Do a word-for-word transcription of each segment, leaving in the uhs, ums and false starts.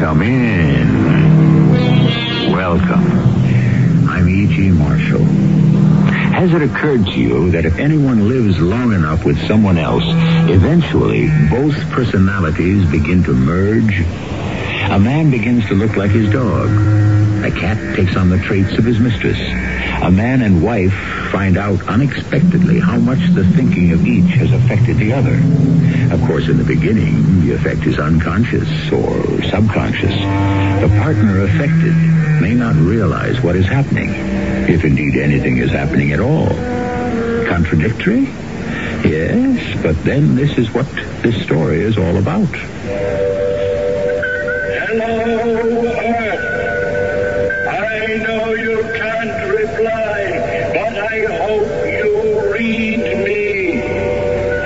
Come in. Welcome. I'm E G Marshall. Has it occurred to you that if anyone lives long enough with someone else, eventually both personalities begin to merge? A man begins to look like his dog. A cat takes on the traits of his mistress. A man and wife find out unexpectedly how much the thinking of each has affected the other. Of course, in the beginning, the effect is unconscious or subconscious. The partner affected may not realize what is happening, if indeed anything is happening at all. Contradictory? Yes, but then this is what this story is all about. Hello, Earth. I know you can't reply, but I hope you read me.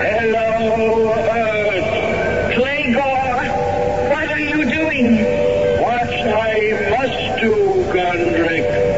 Hello, Earth. Klaygor, what are you doing? What I must do, Gundrick.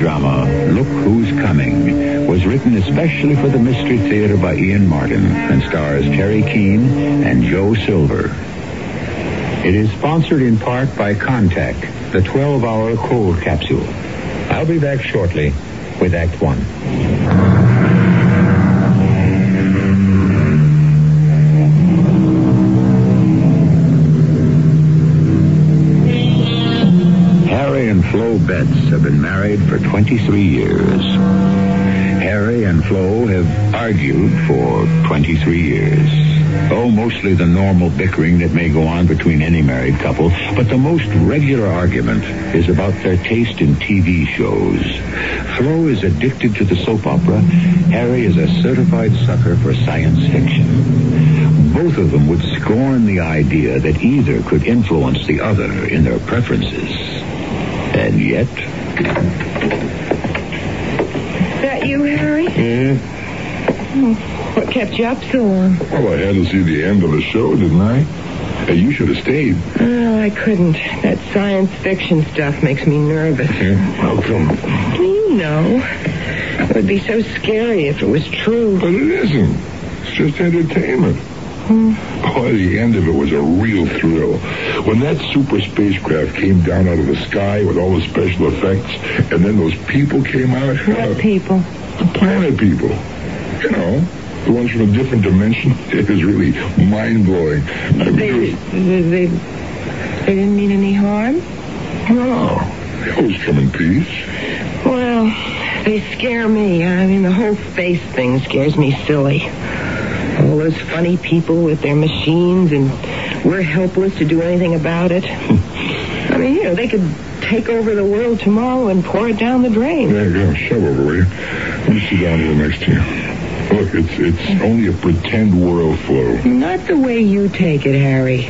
Drama, Look Who's Coming, was written especially for the Mystery Theater by Ian Martin and stars Terry Keane and Joe Silver. It is sponsored in part by CONTAC, the twelve-hour cold capsule. I'll be back shortly with Act One. Flo Betts have been married for twenty-three years. Harry and Flo have argued for twenty-three years. Oh, mostly the normal bickering that may go on between any married couple, but the most regular argument is about their taste in T V shows. Flo is addicted to the soap opera. Harry is a certified sucker for science fiction. Both of them would scorn the idea that either could influence the other in their preferences. And yet... Is that you, Harry? Yeah. Oh, what kept you up so long? Well, I had to see the end of the show, didn't I? Hey, you should have stayed. Well, I couldn't. That science fiction stuff makes me nervous. Yeah. How come? You know. It would be so scary if it was true. But it isn't. It's just entertainment. Oh, the end of it was a real thrill. When that super spacecraft came down out of the sky with all the special effects, and then those people came out. What uh, people? The planet people. You know, the ones from a different dimension. It was really mind-blowing. They, really... they, they, they didn't mean any harm? No. They always come in peace. Well, they scare me. I mean, the whole space thing scares me silly. All those funny people with their machines, and we're helpless to do anything about it. I mean, you know, they could take over the world tomorrow and pour it down the drain. There you go. Shove over, will you? Let me sit down here next to you. Look, it's, it's only a pretend world, Flo. Not the way you take it, Harry.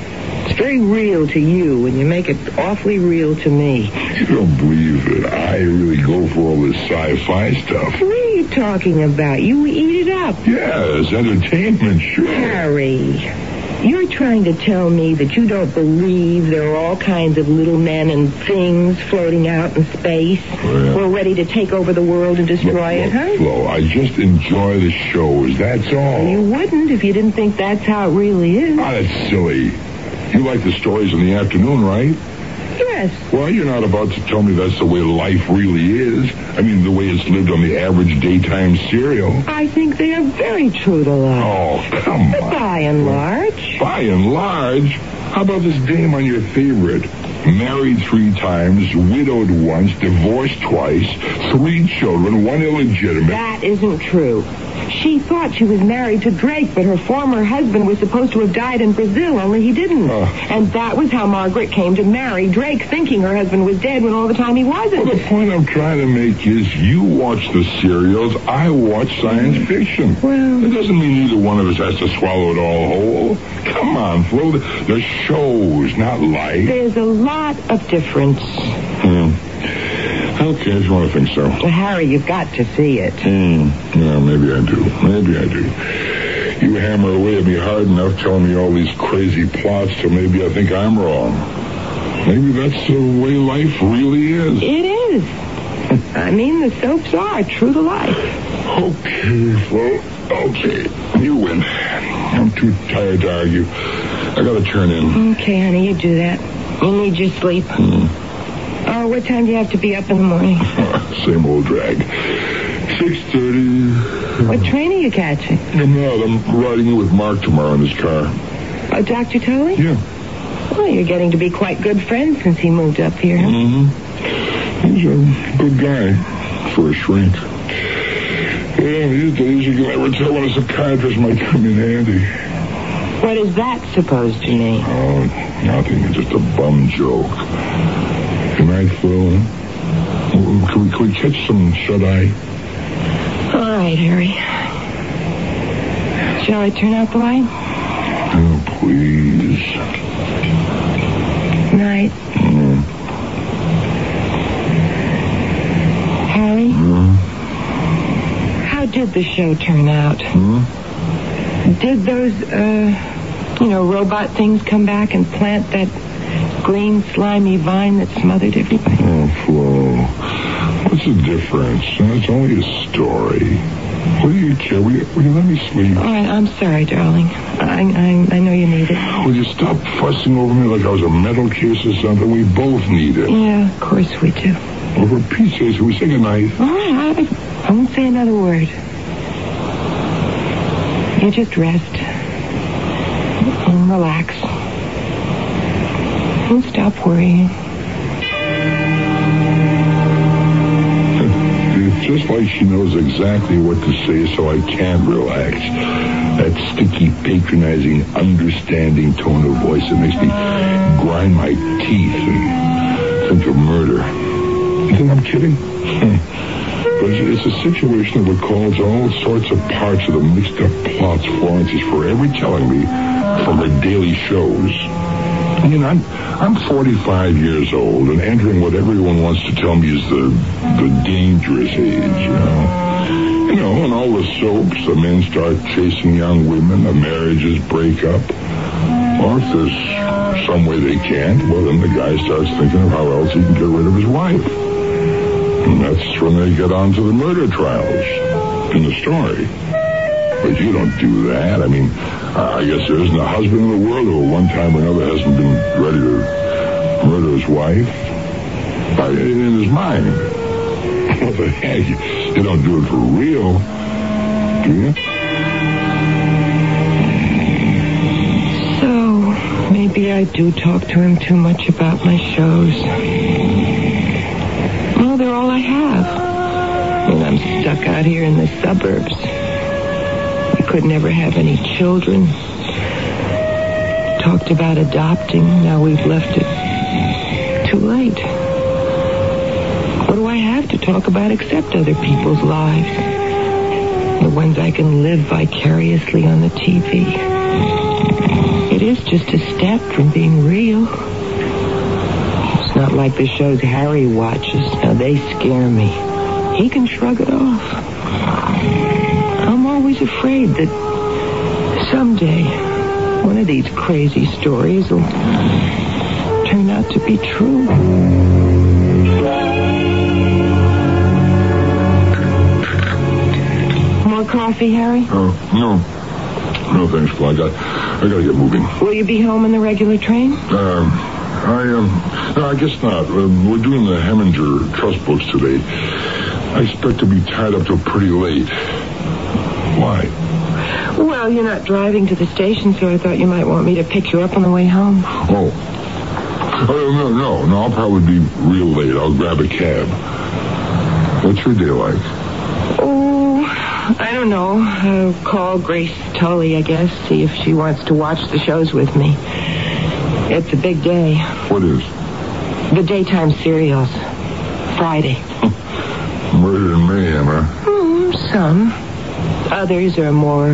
It's very real to you, and you make it awfully real to me. You don't believe it. I really go for all this sci-fi stuff. Really? What are you talking about? You eat it up. Yes, entertainment, sure. Harry, you're trying to tell me that you don't believe there are all kinds of little men and things floating out in space. Well, we're ready to take over the world and destroy look, it, look, huh? Flo, I just enjoy the shows, that's all. Well, you wouldn't if you didn't think that's how it really is. Oh, that's silly. You like the stories in the afternoon, right? Yes. Well, you're not about to tell me that's the way life really is. I mean, the way it's lived on the average daytime serial. I think they are very true to life. Oh, come but on. By and large. By and large? How about this dame on your favorite? Married three times, widowed once, divorced twice, three children, one illegitimate. That isn't true. She thought she was married to Drake, but her former husband was supposed to have died in Brazil, only he didn't. Oh. And that was how Margaret came to marry Drake, thinking her husband was dead when all the time he wasn't. Well, the point I'm trying to make is you watch the serials, I watch science mm. fiction. Well... It doesn't mean either one of us has to swallow it all whole. Come on, Flo. The, the show's not life. There's a lot of difference. Hmm. Okay, I just want to think so. Well, Harry, you've got to see it. Mm. Yeah, maybe I do. Maybe I do. You hammer away at me hard enough telling me all these crazy plots, so maybe I think I'm wrong. Maybe that's the way life really is. It is. I mean, the soaps are true to life. Okay, Flo. Okay. You win. I'm too tired to argue. I gotta turn in. Okay, honey, you do that. You need your sleep. Mm. Oh, what time do you have to be up in the morning? Same old drag. six thirty. What train are you catching? I'm out. I'm riding with Mark tomorrow in his car. Oh, Doctor Tully? Yeah. Well, you're getting to be quite good friends since he moved up here. Mm-hmm. He's a good guy for a shrink. Yeah, these days you can never tell when a psychiatrist might come in handy. What is that supposed to mean? Oh, nothing. It's just a bum joke. Good night, Phil. Can we, can we catch some shut-eye? All right, Harry. Shall I turn out the light? Oh, please. Night. Mm. Harry? Mm. How did the show turn out? Mm? Did those, uh, you know, robot things come back and plant that green, slimy vine that smothered everybody? Oh, Flo. What's the difference? It's only a story. What do you care? Will you, will you let me sleep? All right, I'm sorry, darling. I, I I know you need it. Will you stop fussing over me like I was a mental case or something? We both need it. Yeah, of course we do. Well, for Pete's sake, we say goodnight. All right, I, I won't say another word. You just rest and relax. Don't stop worrying. It's just like she knows exactly what to say, so I can't relax. That sticky, patronizing, understanding tone of voice that makes me grind my teeth and think of murder. You think I'm kidding? But it's a situation that recalls all sorts of parts of the mixed-up plots Florence is forever telling me from her daily shows. I mean, I'm, I'm forty-five years old and entering what everyone wants to tell me is the the dangerous age, you know. You know, in all the soaps, the men start chasing young women, the marriages break up. Or if there's some way they can't, well, then the guy starts thinking of how else he can get rid of his wife. And that's when they get on to the murder trials in the story. But you don't do that. I mean, I guess there isn't a husband in the world who at one time or another hasn't been ready to murder his wife. But in his mind. What the heck? You don't do it for real, do you? So, maybe I do talk to him too much about my shows. Well, they're all I have. And I'm stuck out here in the suburbs. Could never have any children. Talked about adopting. Now we've left it too late. What do I have to talk about except other people's lives? The ones I can live vicariously on the T V. It is just a step from being real. It's not like the shows Harry watches. Now they scare me. He can shrug it off. Always afraid that someday one of these crazy stories will turn out to be true. More coffee, Harry? Oh, uh, no. No, thanks, Flo. I got, I got to get moving. Will you be home in the regular train? Um, I, um, no, I guess not. Um, we're doing the Heminger Trust books today. I expect to be tied up till pretty late. Why? Well, you're not driving to the station, so I thought you might want me to pick you up on the way home. Oh. Oh, no, no, no. I'll probably be real late. I'll grab a cab. What's your day like? Oh, I don't know. I'll call Grace Tully, I guess, see if she wants to watch the shows with me. It's a big day. What is? The daytime serials. Friday. Murder and mayhem, huh? Mm, some. Others are more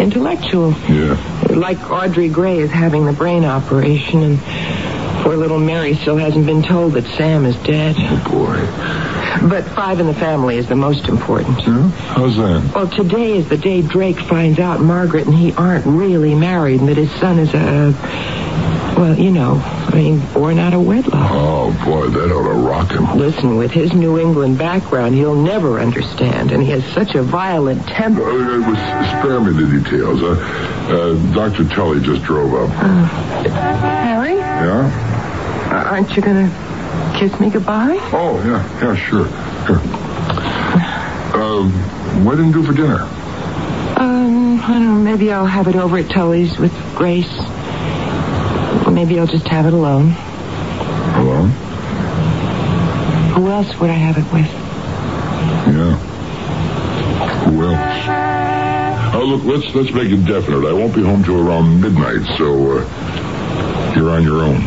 intellectual. Yeah. Like Audrey Gray is having the brain operation, and poor little Mary still hasn't been told that Sam is dead. Oh, boy. But Five in the Family is the most important. Yeah? How's that? Well, today is the day Drake finds out Margaret and he aren't really married and that his son is a, well, you know, I mean, born out of wedlock. Oh, boy, that ought to rock him. Listen, with his New England background, he'll never understand, and he has such a violent temper. Uh, it was, spare me the details. Uh, uh, Doctor Tully just drove up. Uh, Harry? Yeah? Uh, aren't you going to... kiss me goodbye? Oh, yeah, yeah, sure. Sure. Um, what did you do for dinner? Um, I don't know, maybe I'll have it over at Tully's with Grace. Maybe I'll just have it alone. Alone? Who else would I have it with? Yeah. Who else? Oh, look, let's let's make it definite. I won't be home till around midnight, so uh, you're on your own.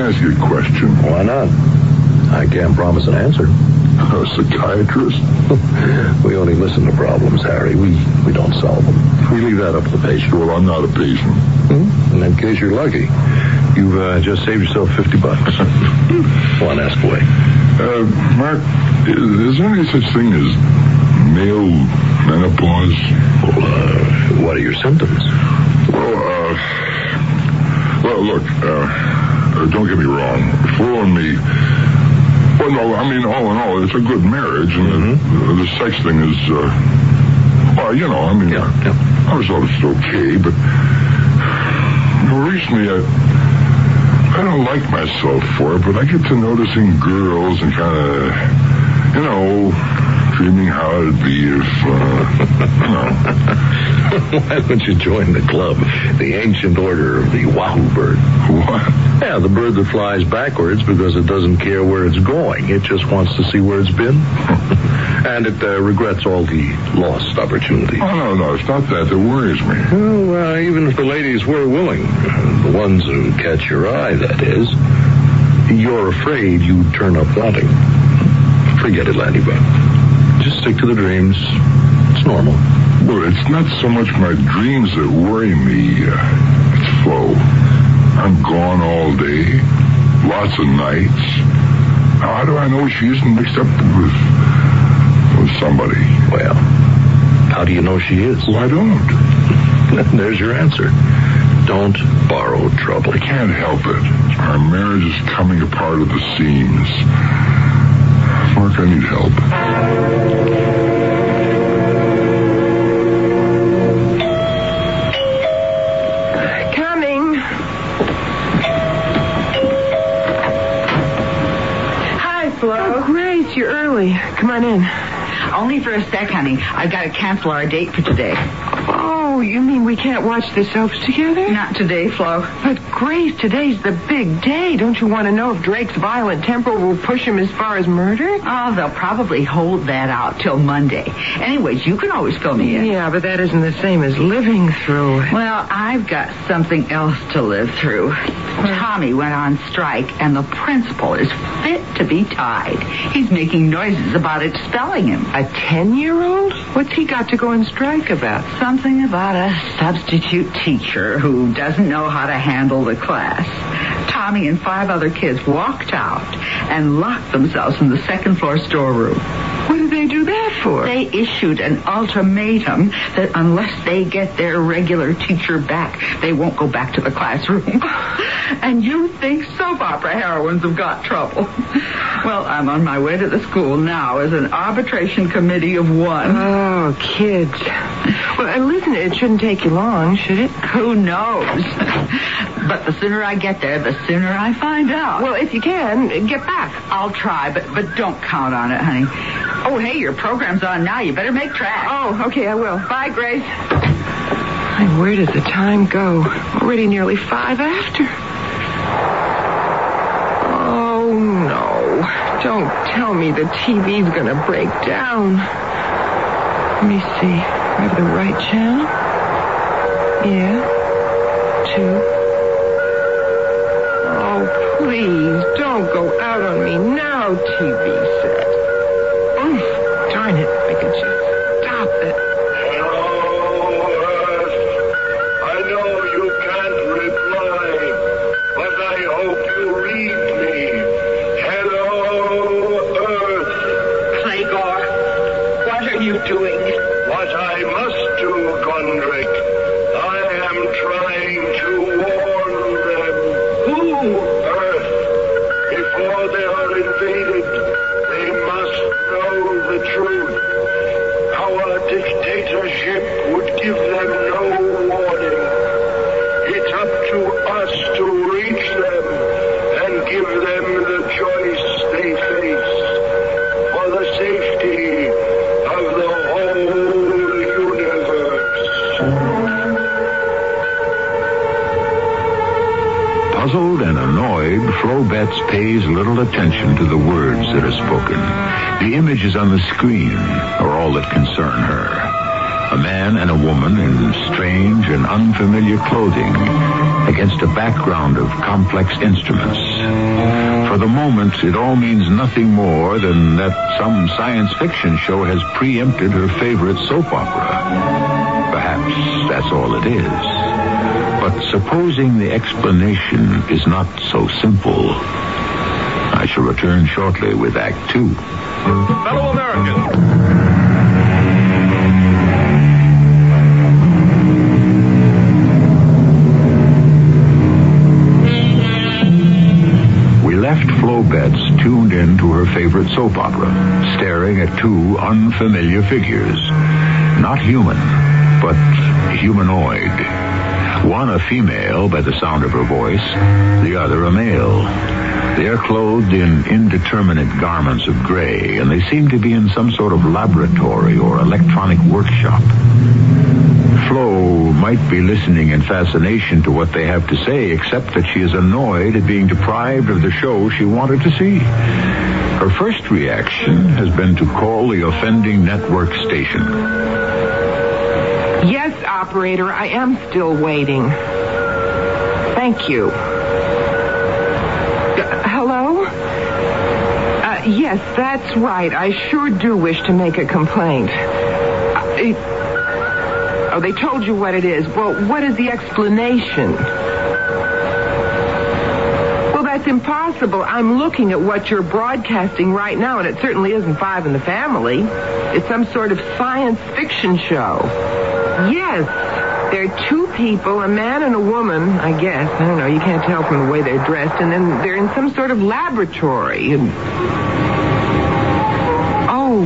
Ask you a question. Why not? I can't promise an answer. A psychiatrist? We only listen to problems, Harry. We we don't solve them. We leave that up to the patient. Well, I'm not a patient. Hmm? In that case, you're lucky. You've uh, just saved yourself fifty bucks. Go on, ask away. Uh, Mark, is, is there any such thing as male menopause? Well, uh, what are your symptoms? Well, uh, well, look, uh, Uh, don't get me wrong. Flo and me... Well, no, I mean, all in all, it's a good marriage, and mm-hmm. the, the sex thing is, uh... Well, you know, I mean, yeah, yeah. I was always okay, but... Recently, I... I don't like myself for it, but I get to noticing girls and kind of, you know, dreaming how it'd be if, uh... you know. Why don't you join the club? The ancient order of the wild bird. What? Yeah, the bird that flies backwards because it doesn't care where it's going. It just wants to see where it's been. And it uh, regrets all the lost opportunities. Oh, no, no, it's not that. It worries me. Well, uh, even if the ladies were willing, the ones who catch your eye, that is, you're afraid you'd turn up wanting. Forget it, laddie, but just stick to the dreams. It's normal. Well, it's not so much my dreams that worry me. Uh, it's Flo. I'm gone all day, lots of nights. Now, how do I know she isn't mixed up with, with somebody? Well, how do you know she is? Well, I don't. There's your answer. Don't borrow trouble. I can't help it. Our marriage is coming apart at the seams. Mark, I need help. You're early. Come on in. Only for a sec, honey. I've got to cancel our date for today. Oh, you mean we can't watch the soaps together? Not today, Flo. But, Grace, today's the big day. Don't you want to know if Drake's violent temper will push him as far as murder? Oh, they'll probably hold that out till Monday. Anyways, you can always fill me in. Yeah, but that isn't the same as living through it. Well, I've got something else to live through. Tommy went on strike, and the principal is fit to be tied. He's making noises about expelling him. A ten-year-old? What's he got to go on strike about? Something about a substitute teacher who doesn't know how to handle the class. Tommy and five other kids walked out and locked themselves in the second-floor storeroom. What did they do that for? They issued an ultimatum that unless they get their regular teacher back, they won't go back to the classroom. And you think soap opera heroines have got trouble. Well, I'm on my way to the school now as an arbitration committee of one. Oh, kids. Well, listen, it shouldn't take you long, should it? Who knows? But the sooner I get there, the sooner I find out. Well, if you can, get back. I'll try, but, but don't count on it, honey. Oh, hey, your program's on now. You better make track. Oh, okay, I will. Bye, Grace. And where does the time go? Already nearly five after. Oh, no. Don't tell me the T V's going to break down. Let me see. I have the right channel? Yeah. Two. Oh, please, don't go out on me now, T V set. Oof, darn it. I could just stop it. Hello, Earth. I know you can't reply, but I hope you read me. Hello, Earth. Klaygor, what are you doing? What I must do, Gundrick. I am trying to warn them. Who? Earth. Before they are invaded, they must know the truth. Our dictatorship would give them no warning. It's up to us to reach them and give them the choice they face for the safety of the whole universe. Puzzled and annoyed, Flo Betts pays little attention to the words that are spoken. The images on the screen are all that concern her. A man and a woman in strange and unfamiliar clothing against a background of complex instruments. For the moment, it all means nothing more than that some science fiction show has preempted her favorite soap opera. Perhaps that's all it is. But supposing the explanation is not so simple, I shall return shortly with Act Two. Fellow Americans. Flo Betts tuned in to her favorite soap opera, staring at two unfamiliar figures. Not human, but humanoid. One a female by the sound of her voice, the other a male. They are clothed in indeterminate garments of gray, and they seem to be in some sort of laboratory or electronic workshop. Flo might be listening in fascination to what they have to say, except that she is annoyed at being deprived of the show she wanted to see. Her first reaction has been to call the offending network station. Yes, operator, I am still waiting. Thank you. Uh, hello? Uh, yes, that's right. I sure do wish to make a complaint. Uh, it... Oh, they told you what it is. Well, what is the explanation? Well, that's impossible. I'm looking at what you're broadcasting right now, and it certainly isn't Five in the Family. It's some sort of science fiction show. Yes, there are two people, a man and a woman, I guess. I don't know, you can't tell from the way they're dressed. And then they're in some sort of laboratory. And... Oh,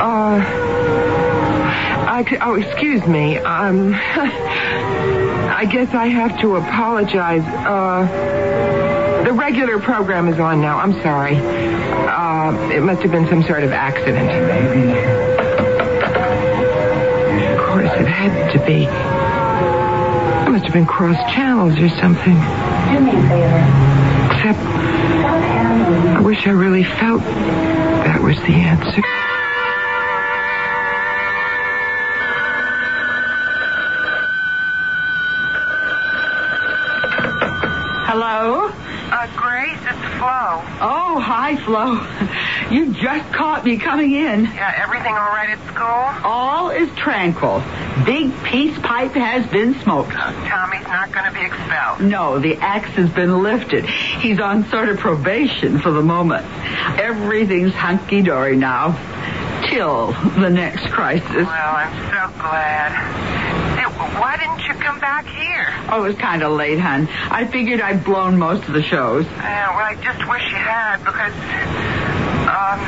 uh... Oh, excuse me. Um, I guess I have to apologize. Uh, the regular program is on now. I'm sorry. Uh, it must have been some sort of accident. Maybe. Of course, it had to be. It must have been cross channels or something. Do me a favor. Except, I wish I really felt that was the answer. Oh, hi, Flo. You just caught me coming in. Yeah, everything all right at school? All is tranquil. Big peace pipe has been smoked. Tommy's not going to be expelled. No, the axe has been lifted. He's on sort of probation for the moment. Everything's hunky-dory now, till the next crisis. Well, I'm so glad. Why didn't you come back here? Oh, it was kind of late, hon. I figured I'd blown most of the shows. Yeah, well, I just wish you had, because um,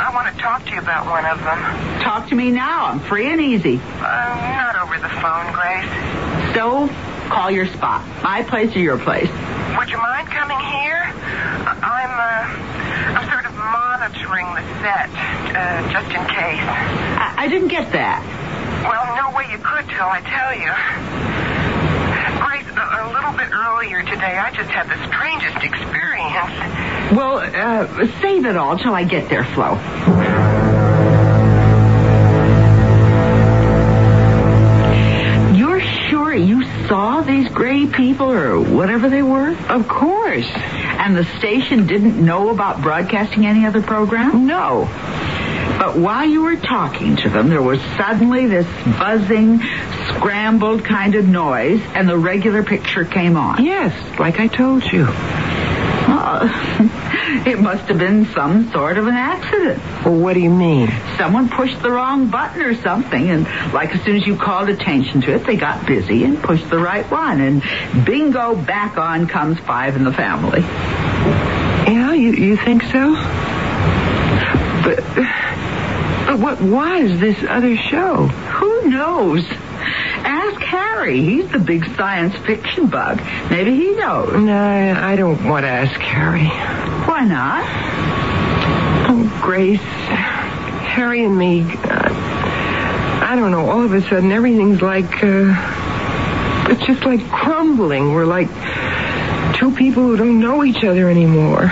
I want to talk to you about one of them. Talk to me now. I'm free and easy. Uh, not over the phone, Grace. So, call your spot. My place or your place. Would you mind coming here? I'm, uh, I'm sort of monitoring the set, uh, just in case. I, I didn't get that. Well, no way you could till I tell you. Grace, a, a little bit bit earlier today, I just had the strangest experience. Well, uh, save it all till I get there, Flo. You're sure you saw these gray people or whatever they were? Of course. And the station didn't know about broadcasting any other program? No. But while you were talking to them, there was suddenly this buzzing, scrambled kind of noise, and the regular picture came on. Yes, like I told you. Uh, it must have been some sort of an accident. Well, what do you mean? Someone pushed the wrong button or something, and like as soon as you called attention to it, they got busy and pushed the right one, and bingo, back on comes Five in the Family. Yeah, you, you think so? But... But what was this other show? Who knows? Ask Harry. He's the big science fiction bug. Maybe he knows. No, I don't want to ask Harry. Why not? Oh, Grace. Harry and me. Uh, I don't know. All of a sudden, everything's like... Uh, it's just like crumbling. We're like two people who don't know each other anymore.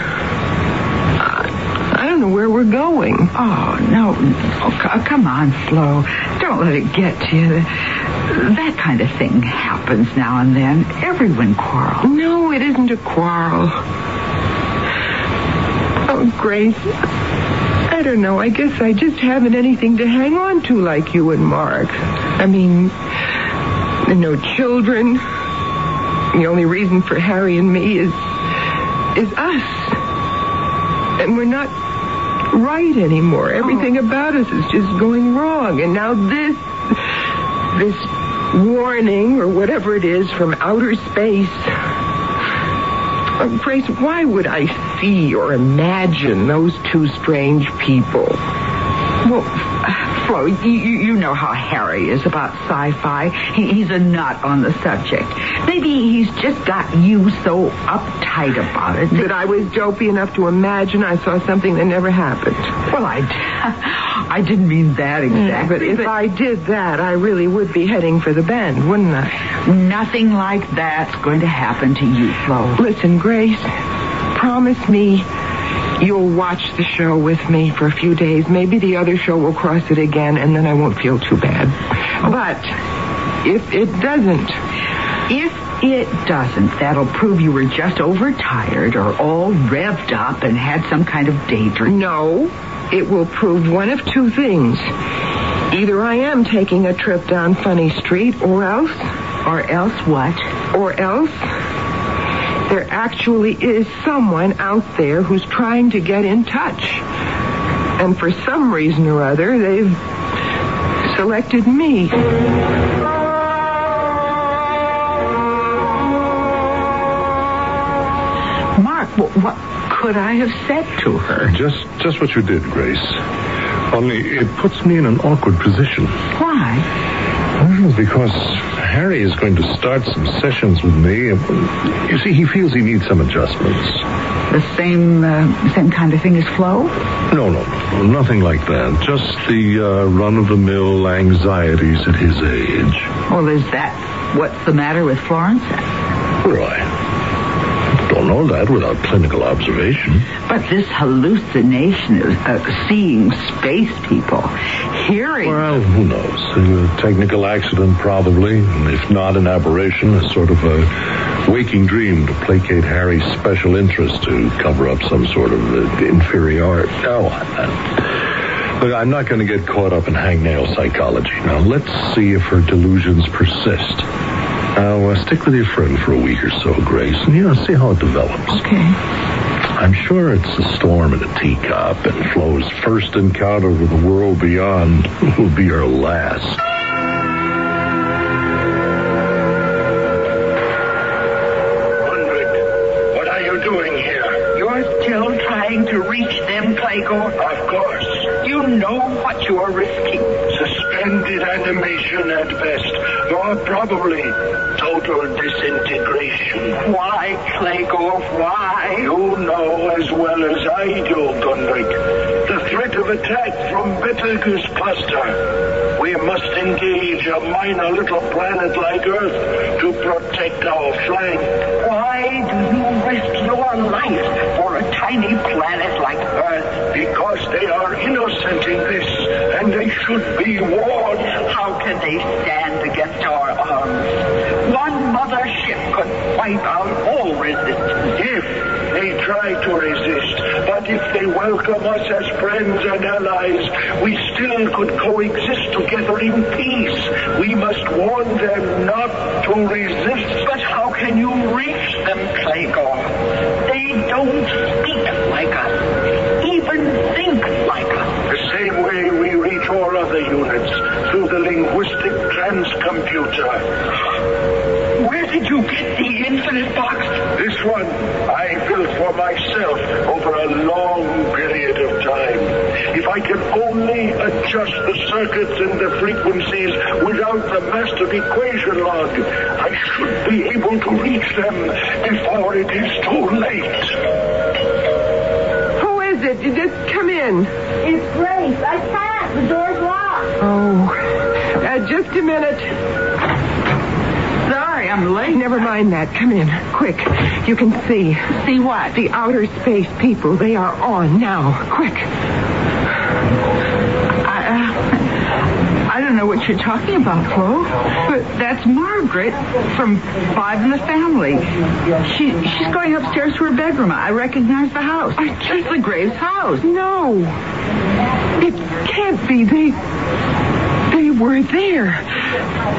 Where we're going. Oh, no. Oh, come on, Flo. Don't let it get to you. That kind of thing happens now and then. Everyone quarrels. No, it isn't a quarrel. Oh, Grace, I don't know. I guess I just haven't anything to hang on to like you and Mark. I mean, no children. The only reason for Harry and me is... is us. And we're not... right anymore. Everything oh. about us is just going wrong. And now this, this warning or whatever it is from outer space. Oh, Grace, why would I see or imagine those two strange people? Well, Flo, you, you know how Harry is about sci-fi. He, he's a nut on the subject. Maybe he's just got you so uptight about it. That I was dopey enough to imagine I saw something that never happened. Well, I, I didn't mean that exactly. But if but... I did that, I really would be heading for the bend, wouldn't I? Nothing like that's going to happen to you, Flo. Listen, Grace, promise me... you'll watch the show with me for a few days. Maybe the other show will cross it again, and then I won't feel too bad. But if it doesn't... If it doesn't, that'll prove you were just overtired or all revved up and had some kind of daydream. No, it will prove one of two things. Either I am taking a trip down Funny Street, or else... Or else what? Or else... there actually is someone out there who's trying to get in touch. And for some reason or other, they've selected me. Mark, what, what could I have said to her? Just, just what you did, Grace. Only it puts me in an awkward position. Why? Well, because Harry is going to start some sessions with me. You see, he feels he needs some adjustments. The same uh, same kind of thing as Flo? No, no, no, nothing like that. Just the uh, run-of-the-mill anxieties at his age. Well, is that what's the matter with Florence? Well, I don't know that without clinical observation. But this hallucination of uh, seeing space people... hearing. Well, who knows? A technical accident, probably. If not, an aberration, a sort of a waking dream to placate Harry's special interest to cover up some sort of uh, inferiority. Oh, uh, look, I'm not going to get caught up in hangnail psychology. Now, let's see if her delusions persist. Now, uh, stick with your friend for a week or so, Grace, and, you know, see how it develops. Okay. I'm sure it's a storm in a teacup, and Flo's first encounter with the world beyond will be her last. Gundrick, what are you doing here? You're still trying to reach them, Klaygor? Of course. You know what you are risking. Suspended animation at best, or probably total disintegration. Why, Klaygor, why? You know as well as I do, Gundrick. The threat of attack from Betelgeuse Cluster. We must engage a minor little planet like Earth to protect our flank. Why do you risk your life for a tiny planet like Earth? Because they are innocent in this, and they should be warned. How can they stand against our arms? One mother ship could wipe out all resistance. If they try to resist, but if they welcome us as friends and allies, we still could coexist together in peace. We must warn them not to resist. But how can you reach them, Klaygor? They don't speak like us, even think like us. The same way we reach all other units, through the linguistic transcomputer. Where did you get the infinite box? This one I built for myself over a long period of time. If I can only adjust the circuits and the frequencies without the master equation log, I should be able to reach them before it is too late. Who is it? Did it come in? It's Grace. I can't. The door's locked. Oh. Uh, just a minute. I'm late. Never mind that. Come in. Quick. You can see. See what? The outer space people. They are on now. Quick. I, uh, I don't know what you're talking about, Flo. But that's Margaret from Five in the Family. She She's going upstairs to her bedroom. I recognize the house. It's the Graves' house. No. It can't be. They... They were there.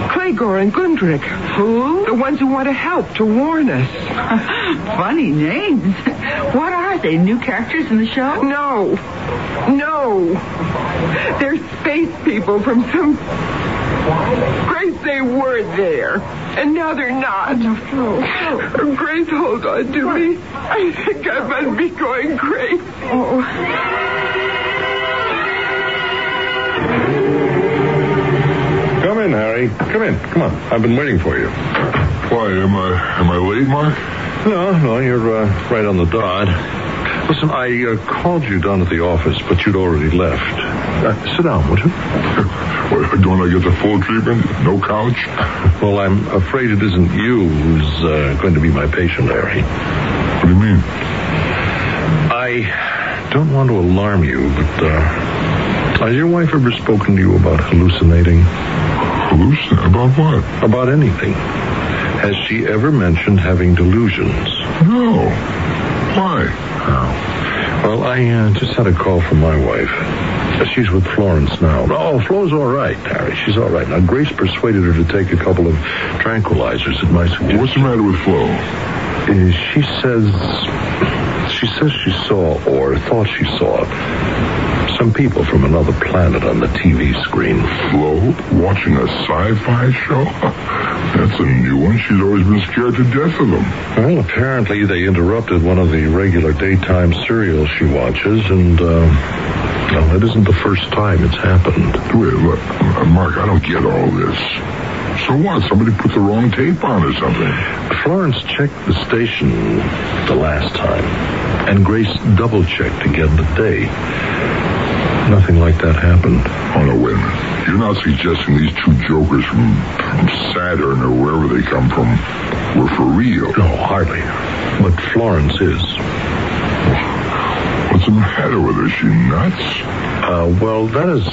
Klaygor and Gundrick. Who? The ones who want to help to warn us. Funny names. What are they? New characters in the show? No. No. They're space people from some... Grace, they were there. And now they're not. Oh. Grace, hold on to me. I think I must be going crazy. Oh. Come in, Harry. Come in. Come on. I've been waiting for you. Why, am I am I late, Mark? No, no, you're uh, right on the dot. Listen, I uh, called you down at the office, but you'd already left. Uh, sit down, would you? Don't I get the full treatment? No couch? Well, I'm afraid it isn't you who's uh, going to be my patient, Harry. What do you mean? I don't want to alarm you, but... Uh, Has your wife ever spoken to you about hallucinating? Hallucinating? About what? About anything. Has she ever mentioned having delusions? No. Why? Oh. Well, I uh, just had a call from my wife. She's with Florence now. Oh, Flo's all right, Harry. She's all right. Now, Grace persuaded her to take a couple of tranquilizers at my suggestion. What's the matter with Flo? Uh, she says... She says she saw, or thought she saw... some people from another planet on the T V screen. Flo? Watching a sci-fi show? That's a new one. She's always been scared to death of them. Well, apparently they interrupted one of the regular daytime serials she watches, and, uh... Well, that isn't the first time it's happened. Wait, look, Mark, I don't get all this. So what? Somebody put the wrong tape on or something? Florence checked the station the last time, and Grace double-checked again today. Nothing like that happened. Oh, no, wait a minute. You're not suggesting these two jokers from, from Saturn or wherever they come from were for real? No, hardly. But Florence is. What's the matter with her? Is she nuts? Uh, well, that is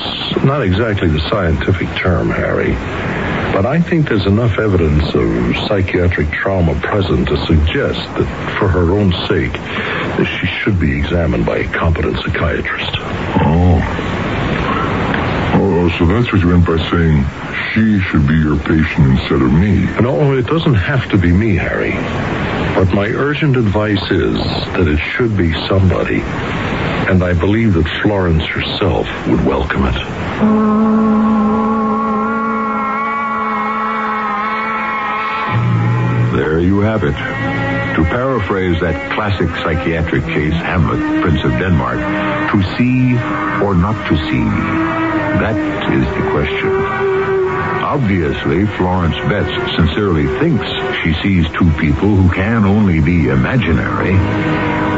not exactly the scientific term, Harry. But I think there's enough evidence of psychiatric trauma present to suggest that for her own sake, that she should be examined by a competent psychiatrist. Oh. Oh, so that's what you meant by saying she should be your patient instead of me. No, it doesn't have to be me, Harry. But my urgent advice is that it should be somebody. And I believe that Florence herself would welcome it. Um... There you have it. To paraphrase that classic psychiatric case, Hamlet, Prince of Denmark, to see or not to see, that is the question. Obviously, Florence Betts sincerely thinks she sees two people who can only be imaginary,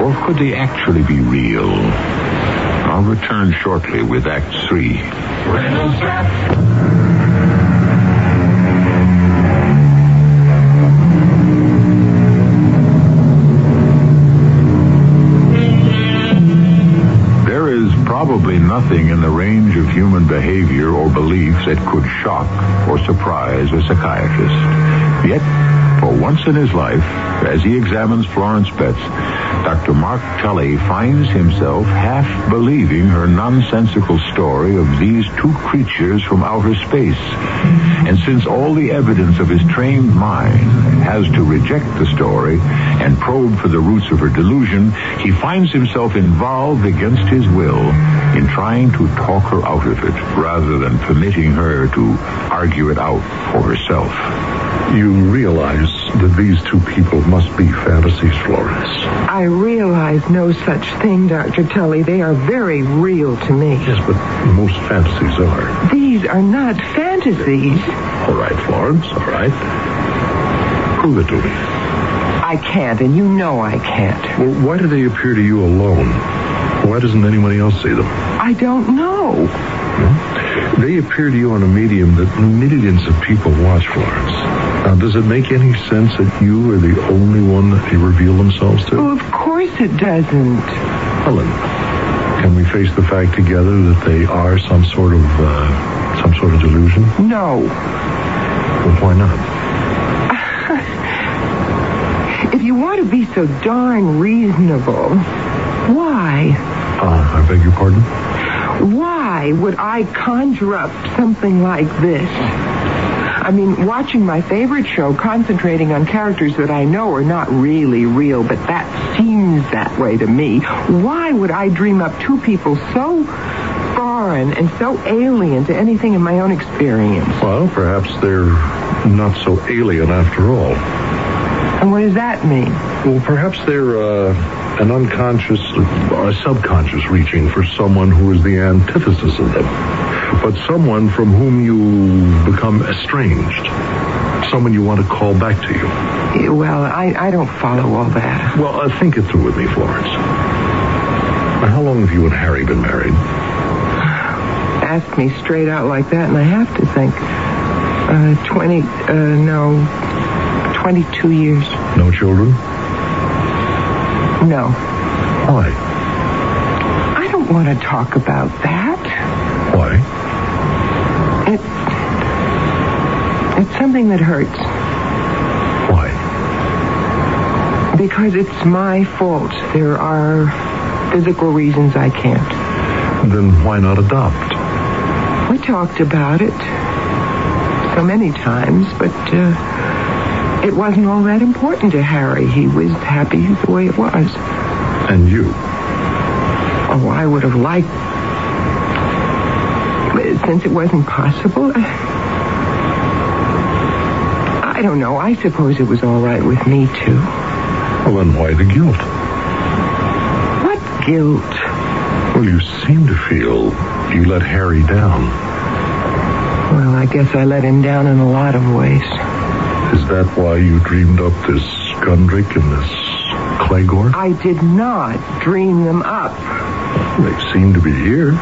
or could they actually be real? I'll return shortly with Act Three. Reynolds Trap. Probably nothing in the range of human behavior or beliefs that could shock or surprise a psychiatrist. Yet, for once in his life, as he examines Florence Betts, Doctor Mark Tully finds himself half believing her nonsensical story of these two creatures from outer space. And since all the evidence of his trained mind has to reject the story and probe for the roots of her delusion, he finds himself involved against his will in trying to talk her out of it rather than permitting her to argue it out for herself. You realize that these two people must be fantasies, Florence. I realize no such thing, Doctor Tully. They are very real to me. Yes, but most fantasies are. These are not fantasies. All right, Florence, all right. Prove it to me. I can't, and you know I can't. Well, why do they appear to you alone? Why doesn't anybody else see them? I don't know. Hmm? They appear to you on a medium that millions of people watch, Florence. Now, does it make any sense that you are the only one that they reveal themselves to? Oh, of course it doesn't. Helen, can we face the fact together that they are some sort of, uh, some sort of delusion? No. Well, why not? If you want to be so darn reasonable, why? Uh, I beg your pardon? Why would I conjure up something like this? I mean, watching my favorite show, concentrating on characters that I know are not really real, but that seems that way to me. Why would I dream up two people so foreign and so alien to anything in my own experience? Well, perhaps they're not so alien after all. And what does that mean? Well, perhaps they're uh, an unconscious, uh, subconscious reaching for someone who is the antithesis of them. But someone from whom you become estranged. Someone you want to call back to you. Well, I, I don't follow all that. Well, uh, think it through with me, Florence. How long have you and Harry been married? Ask me straight out like that, and I have to think. Uh, twenty, uh, no, twenty-two years. No children? No. Why? I don't want to talk about that. Why? It, it's something that hurts. Why? Because it's my fault. There are physical reasons I can't. Then why not adopt? We talked about it so many times, but uh, it wasn't all that important to Harry. He was happy the way it was. And you? Oh, I would have liked... Since it wasn't possible, I, I don't know. I suppose it was all right with me, too. Well, then why the guilt? What guilt? Well, you seem to feel you let Harry down. Well, I guess I let him down in a lot of ways. Is that why you dreamed up this Gundrick and this Klaygor? I did not dream them up. Well, they seem to be here.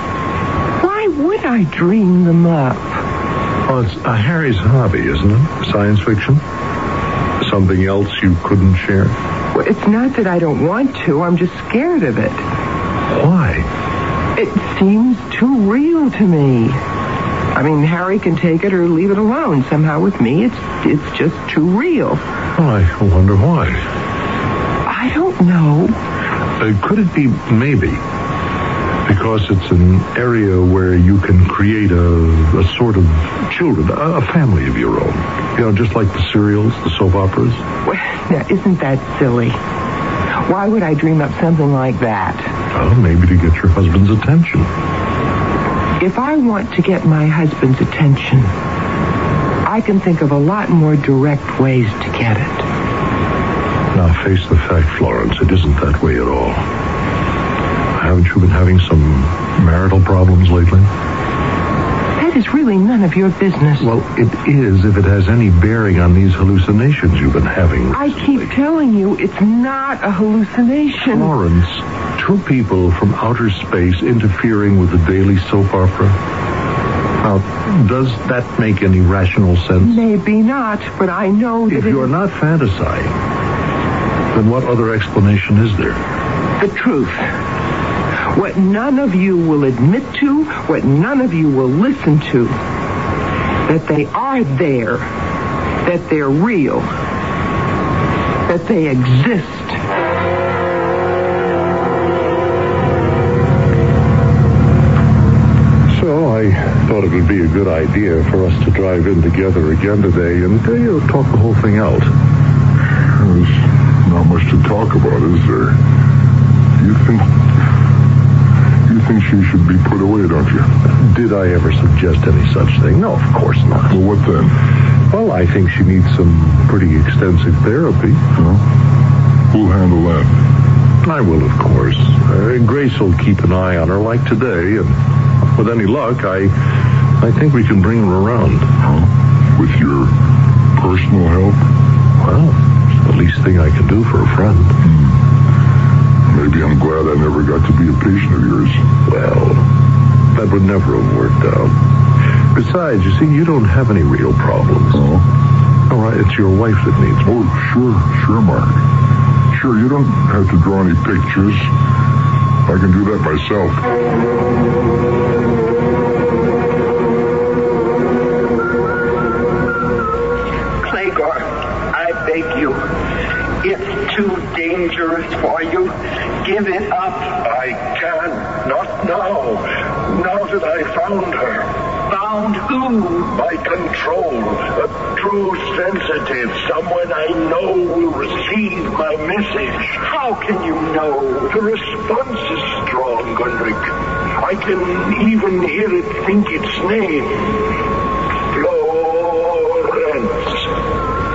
Would I dream them up? Well, it's a Harry's hobby, isn't it? Science fiction? Something else you couldn't share? Well, it's not that I don't want to. I'm just scared of it. Why? It seems too real to me. I mean, Harry can take it or leave it alone. Somehow with me, it's it's just too real. Well, I wonder why. I don't know. Uh, could it be maybe... because it's an area where you can create a, a sort of children, a family of your own. You know, just like the serials, the soap operas. Well, now, isn't that silly? Why would I dream up something like that? Well, maybe to get your husband's attention. If I want to get my husband's attention, I can think of a lot more direct ways to get it. Now, face the fact, Florence, it isn't that way at all. Haven't you been having some marital problems lately? That is really none of your business. Well, it is if it has any bearing on these hallucinations you've been having recently. I keep telling you, it's not a hallucination. Florence, two people from outer space interfering with the daily soap opera? Now, does that make any rational sense? Maybe not, but I know that... If you're not fantasizing, then what other explanation is there? The truth. What none of you will admit to, what none of you will listen to. That they are there. That they're real. That they exist. So I thought it would be a good idea for us to drive in together again today and uh, talk the whole thing out. There's not much to talk about, is there? You think, you think she should be put away, don't you? Did I ever suggest any such thing? No, of course not. Well, what then? Well, I think she needs some pretty extensive therapy. Well, who'll handle that? I will, of course. Uh, Grace will keep an eye on her like today, and with any luck, I I think we can bring her around. Huh? With your personal help? Well, it's the least thing I can do for a friend. Hmm. Maybe I'm glad I never got to be a patient of yours. Well, that would never have worked out. Besides, you see, you don't have any real problems. Oh? All right, it's your wife that needs me. Oh, sure, sure, Mark. Sure, you don't have to draw any pictures. I can do that myself. Klaygor, I beg you. It's too dangerous for you. Give it up. I can. Not now. Now that I found her. Found who? By control. A true sensitive. Someone I know will receive my message. How can you know? The response is strong, Gundrick. I can even hear it think its name. Florence.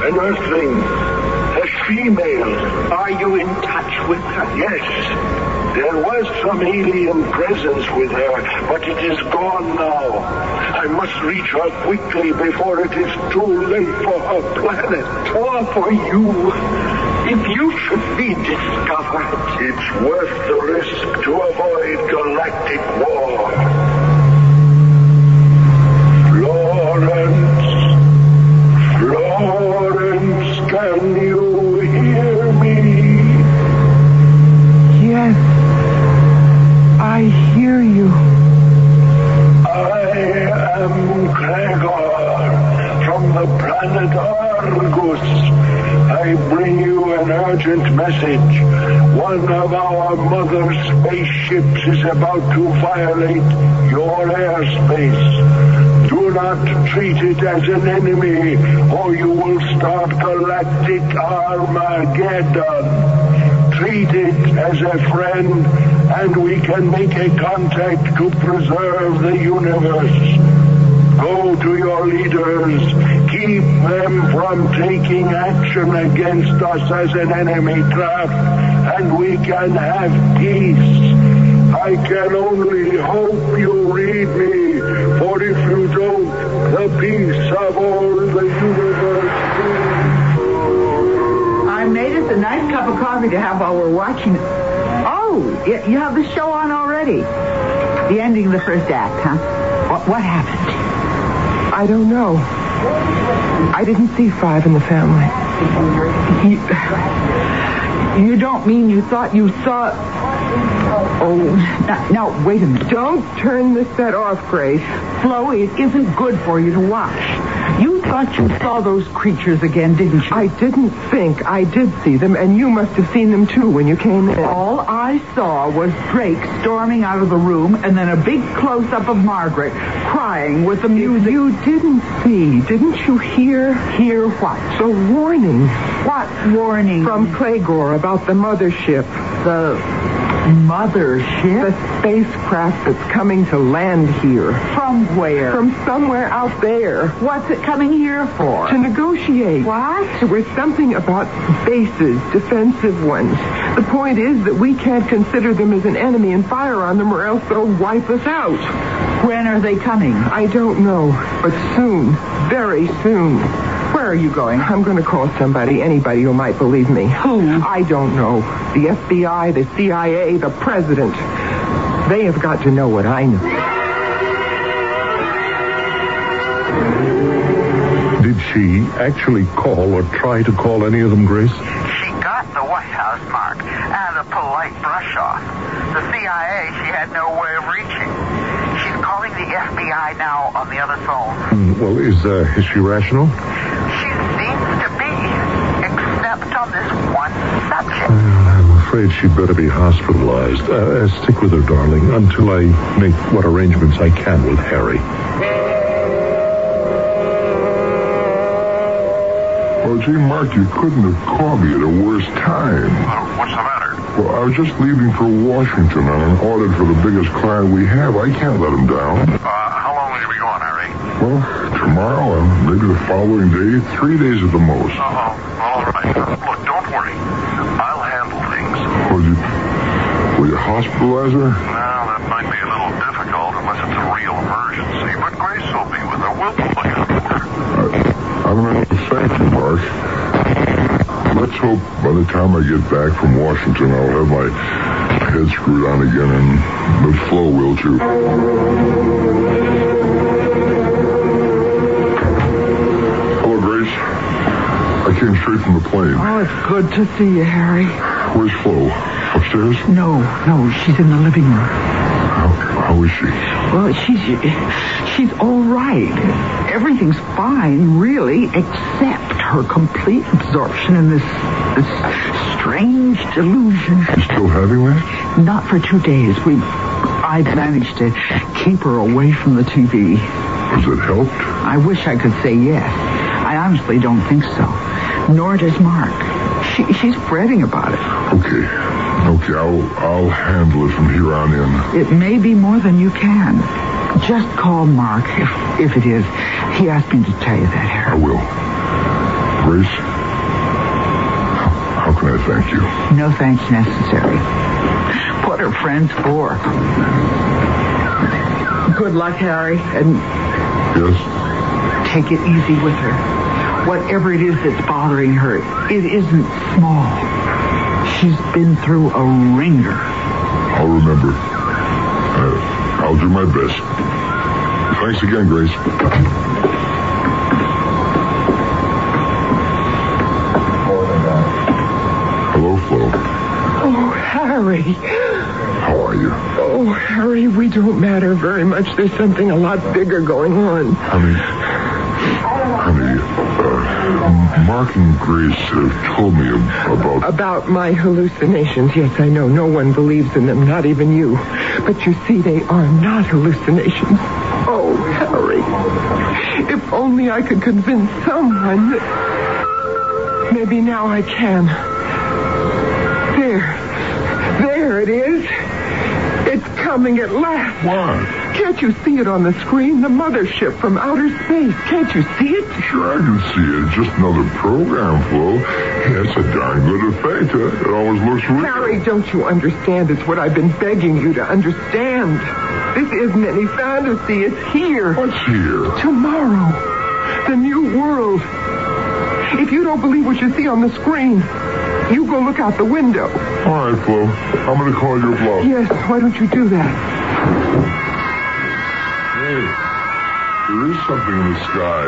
An earthling. A female. Are you in touch with her? Yes. There was some alien presence with her, but it is gone now. I must reach her quickly before it is too late for her planet. Or for you. If you should be discovered. It's worth the risk to avoid galactic war. Florence. Florence, can you hear me? Yes. I hear you. I am Klaygor from the planet Argus. I bring you an urgent message. One of our mother spaceships is about to violate your airspace. Do not treat it as an enemy, or you will start galactic Armageddon. Treat it as a friend, and we can make a contact to preserve the universe. Go to your leaders. Keep them from taking action against us as an enemy trap, and we can have peace. I can only hope you read me, for if you don't, the peace of all the universe. I made us a nice cup of coffee to have while we're watching. Oh, you have the show on already. The ending of the first act, huh? What, what happened? I don't know. I didn't see Five in the Family. You, you don't mean you thought you saw... Oh, now, now, wait a minute. Don't turn this set off, Grace. Chloe, it isn't good for you to watch. You thought you saw those creatures again, didn't you? I didn't think. I did see them, and you must have seen them, too, when you came in. All I saw was Drake storming out of the room, and then a big close-up of Margaret crying with the music. You didn't see. Didn't you hear? Hear what? The warning. What warning? From Klaygor about the mothership. The... Mothership? The spacecraft that's coming to land here. From where? From somewhere out there. What's it coming here for? To negotiate. What? There was something about bases, defensive ones. The point is that we can't consider them as an enemy and fire on them, or else they'll wipe us out. When are they coming? I don't know, but soon. Very soon. Where are you going? I'm going to call somebody, anybody who might believe me. Who? I don't know. The F B I, the C I A, the president. They have got to know what I know. Did she actually call or try to call any of them, Grace? She got the White House, Mark, and a polite brush-off. The C I A she had no way of reaching. The F B I now on the other phone. Well, is uh, is she rational? She seems to be, except on this one subject. Uh, I'm afraid she'd better be hospitalized. Uh, stick with her, darling, until I make what arrangements I can with Harry. Well, gee, Mark, you couldn't have called me at a worse time. Uh, what's the matter? Well, I was just leaving for Washington on an audit for the biggest client we have. I can't let him down. Uh, how long will you be going, Harry? Well, tomorrow and maybe the following day, three days at the most. Uh-oh. All right. Look, don't worry. I'll handle things. Will you, will you hospitalize her? No, that might be a little difficult unless it's a real emergency. But Grace will be with her. We'll look after her. I, I don't know what to say to you, Mark. Let's hope by the time I get back from Washington, I'll have my head screwed on again, and the flow will too. Hello, Grace. I came straight from the plane. Oh, it's good to see you, Harry. Where's Flo? Upstairs? No, no, she's in the living room. How, how is she? Well, she's she's all right. Everything's fine, really, except her complete absorption in this, this strange delusion. You still having that? Not for two days. We, I managed to keep her away from the T V. Has it helped? I wish I could say yes. I honestly don't think so. Nor does Mark. She, she's fretting about it. Okay. Okay, I'll, I'll handle it from here on in. It may be more than you can. Just call Mark if, if it is. He asked me to tell you that, Harry. I will. Grace, how can I thank you? No thanks necessary. What are friends for? Good luck, Harry. And yes? Take it easy with her. Whatever it is that's bothering her, it isn't small. She's been through a ringer. I'll remember. Uh, I'll do my best. Thanks again, Grace. Oh, Harry. How are you? Oh, Harry, we don't matter very much. There's something a lot bigger going on. Honey, honey, uh, Mark and Grace have told me about... About my hallucinations. Yes, I know. No one believes in them, not even you. But you see, they are not hallucinations. Oh, Harry, if only I could convince someone that... Maybe now I can... There. There it is. It's coming at last. What? Can't you see it on the screen? The mothership from outer space. Can't you see it? Sure, I can see it. Just another program, Flo. That's a darn good effect. It always looks real. Harry, don't you understand? It's what I've been begging you to understand. This isn't any fantasy. It's here. What's here? Tomorrow. The new world. If you don't believe what you see on the screen... You go look out the window. All right, Flo. I'm going to call your bluff. Yes, why don't you do that? Hey, there is something in the sky.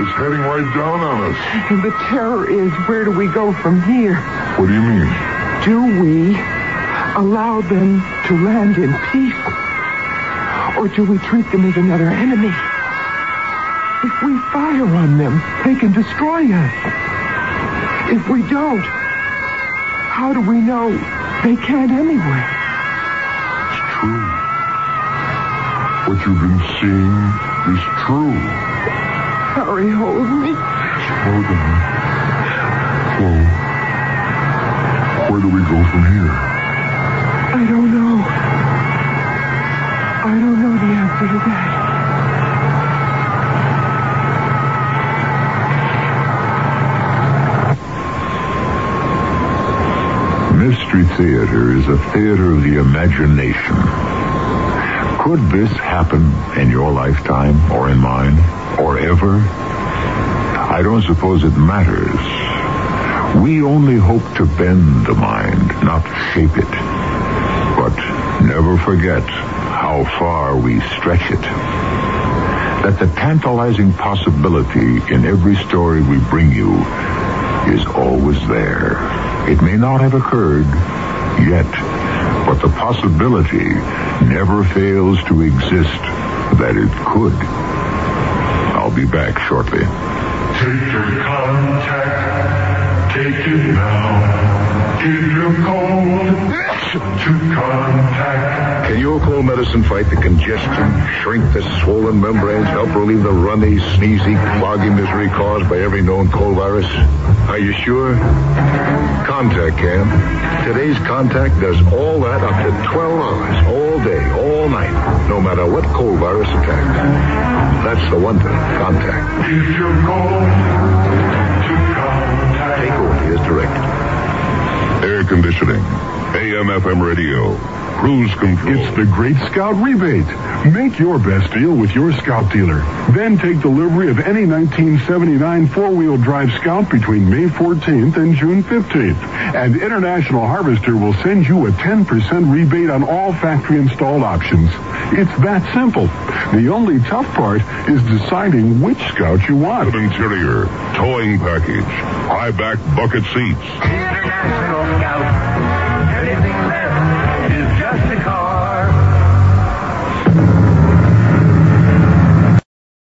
It's heading right down on us. And the terror is, where do we go from here? What do you mean? Do we allow them to land in peace? Or do we treat them as another enemy? If we fire on them, they can destroy us. If we don't, how do we know they can't anyway? It's true. What you've been seeing is true. Harry, hold me. Slow down. Flo, where do we go from here? I don't know. I don't know the answer to that. Mystery theater is a theater of the imagination. Could this happen in your lifetime, or in mine, or ever? I don't suppose it matters. We only hope to bend the mind, not shape it. But never forget how far we stretch it. That the tantalizing possibility in every story we bring you is always there. It may not have occurred yet, but the possibility never fails to exist that it could. I'll be back shortly. Take your contact. Take it now. Give your cold to contact. Can your cold medicine fight the congestion, shrink the swollen membranes, help relieve the runny, sneezy, cloggy misery caused by every known cold virus? Are you sure? Contact can. Today's Contact does all that up to twelve hours, all day, all night, no matter what cold virus attacks. That's the wonder of Contact. If you're cold, to Contact. Takeover is directed. Air conditioning, A M F M radio, cruise control. It's the Great Scout Rebate. Make your best deal with your Scout dealer. Then take delivery of any nineteen seventy-nine four-wheel drive Scout between May fourteenth and June fifteenth. And International Harvester will send you a ten percent rebate on all factory-installed options. It's that simple. The only tough part is deciding which Scout you want. Interior, towing package, high-back bucket seats. International Scout.